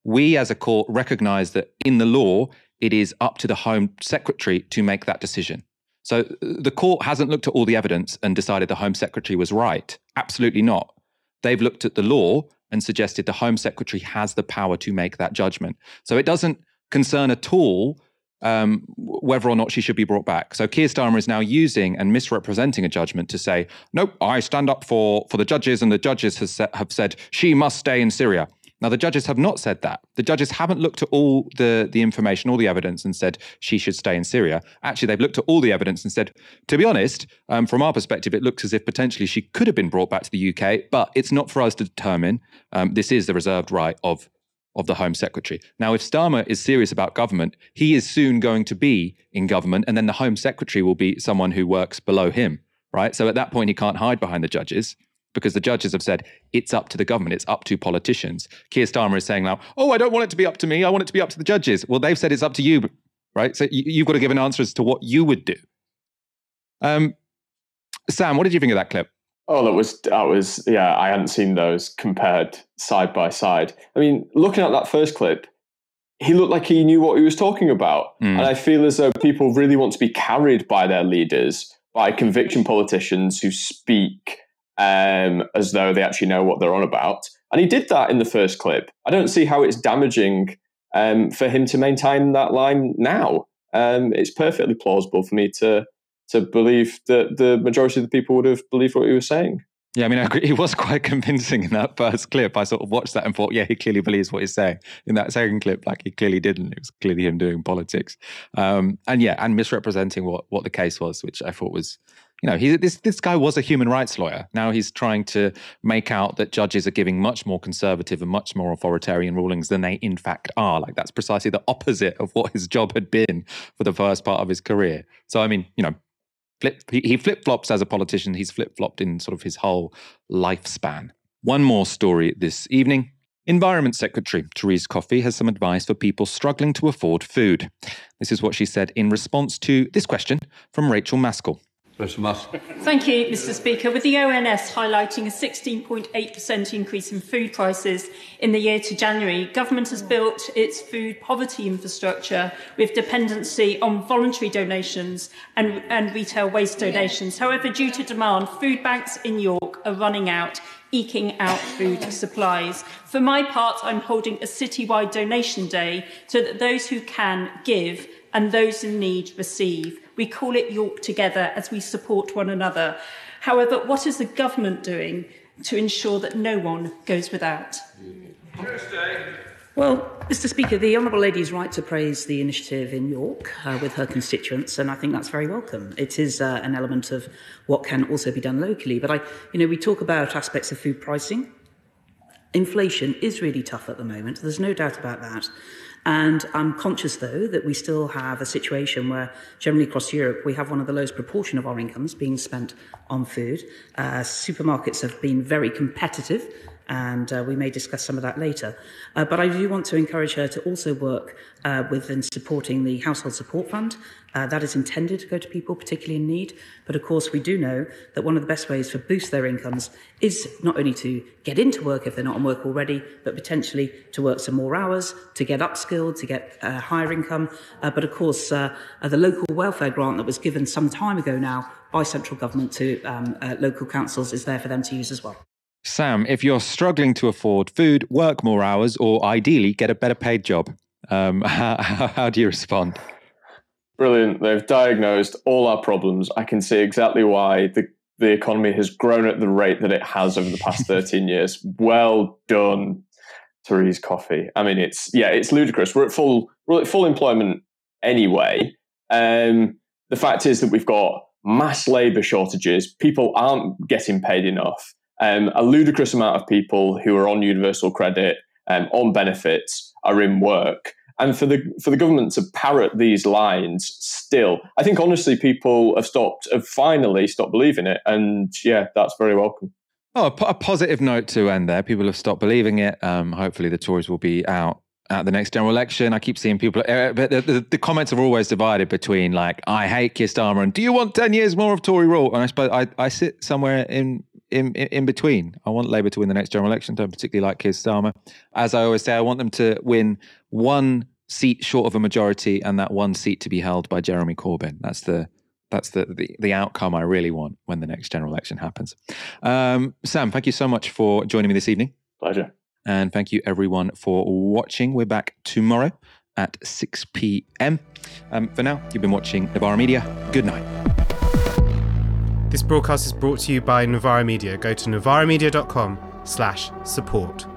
we as a court recognise that in the law, it is up to the Home Secretary to make that decision. So the court hasn't looked at all the evidence and decided the Home Secretary was right. Absolutely not. They've looked at the law and suggested the Home Secretary has the power to make that judgment. So it doesn't concern at all whether or not she should be brought back. So Keir Starmer is now using and misrepresenting a judgment to say, nope, I stand up for the judges, and the judges have said she must stay in Syria. Now, the judges have not said that. The judges haven't looked at all the information, all the evidence, and said she should stay in Syria. Actually, they've looked at all the evidence and said, to be honest, from our perspective, it looks as if potentially she could have been brought back to the UK, but it's not for us to determine. This is the reserved right of the Home Secretary. Now, if Starmer is serious about government, he is soon going to be in government, and then the Home Secretary will be someone who works below him, right? So at that point, he can't hide behind the judges, because the judges have said, it's up to the government, it's up to politicians. Keir Starmer is saying now, oh, I don't want it to be up to me, I want it to be up to the judges. Well, they've said it's up to you, right? So you've got to give an answer as to what you would do. Sam, what did you think of that clip? Oh, that was yeah, I hadn't seen those compared side by side. I mean, looking at that first clip, he looked like he knew what he was talking about. Mm. And I feel as though people really want to be carried by their leaders, by conviction politicians who speak as though they actually know what they're on about. And he did that in the first clip. I don't see how it's damaging for him to maintain that line now. It's perfectly plausible for me to believe that the majority of the people would have believed what he was saying. Yeah, I mean, I agree. He was quite convincing in that first clip. I sort of watched that and thought, yeah, he clearly believes what he's saying. In that second clip, like, he clearly didn't. It was clearly him doing politics. And misrepresenting what the case was, which I thought was... You know, this guy was a human rights lawyer. Now he's trying to make out that judges are giving much more conservative and much more authoritarian rulings than they in fact are. Like, that's precisely the opposite of what his job had been for the first part of his career. So, I mean, you know, he flip-flops as a politician. He's flip-flopped in sort of his whole lifespan. One more story this evening. Environment Secretary Theresa Coffey has some advice for people struggling to afford food. This is what she said in response to this question from Rachel Maskell. Thank you, Mr. Speaker. With the ONS highlighting a 16.8% increase in food prices in the year to January, government has built its food poverty infrastructure with dependency on voluntary donations and retail waste donations. However, due to demand, food banks in York are running out, eking out food supplies. For my part, I'm holding a citywide donation day so that those who can give and those in need receive. We call it York Together as we support one another. However, what is the government doing to ensure that no one goes without? Well, Mr. Speaker, the Honourable Lady is right to praise the initiative in York with her constituents, and I think that's very welcome. It is an element of what can also be done locally. But we talk about aspects of food pricing. Inflation is really tough at the moment. There's no doubt about that. And I'm conscious, though, that we still have a situation where generally across Europe we have one of the lowest proportion of our incomes being spent on food. Supermarkets have been very competitive, and we may discuss some of that later. But I do want to encourage her to also work with and supporting the Household Support Fund. That is intended to go to people particularly in need. But of course, we do know that one of the best ways to boost their incomes is not only to get into work if they're not on work already, but potentially to work some more hours, to get upskilled, to get a higher income. But of course, the local welfare grant that was given some time ago now by central government to local councils is there for them to use as well. Sam, if you're struggling to afford food, work more hours, or ideally get a better paid job, how do you respond? Brilliant. They've diagnosed all our problems. I can see exactly why the economy has grown at the rate that it has over the past 13 years. Well done, Theresa Coffey. I mean, it's ludicrous. We're at full employment anyway. The fact is that we've got mass labour shortages. People aren't getting paid enough. A ludicrous amount of people who are on universal credit and on benefits are in work. And for the government to parrot these lines still, I think honestly people have finally stopped believing it. And yeah, that's very welcome. Oh, a positive note to end there. People have stopped believing it. Hopefully the Tories will be out at the next general election. I keep seeing people, but the comments are always divided between like, I hate Keir Starmer and do you want 10 years more of Tory rule? And I suppose I sit somewhere in between. I want Labour to win the next general election. Don't particularly like Keir Starmer. As I always say, I want them to win one seat short of a majority, and that one seat to be held by Jeremy Corbyn. That's the outcome I really want when the next general election happens. Sam, thank you so much for joining me this evening. Pleasure. And thank you everyone for watching. We're back tomorrow at 6 p.m. For now, you've been watching Novara Media. Good night. This broadcast is brought to you by Novara Media. Go to novaramedia.com/support.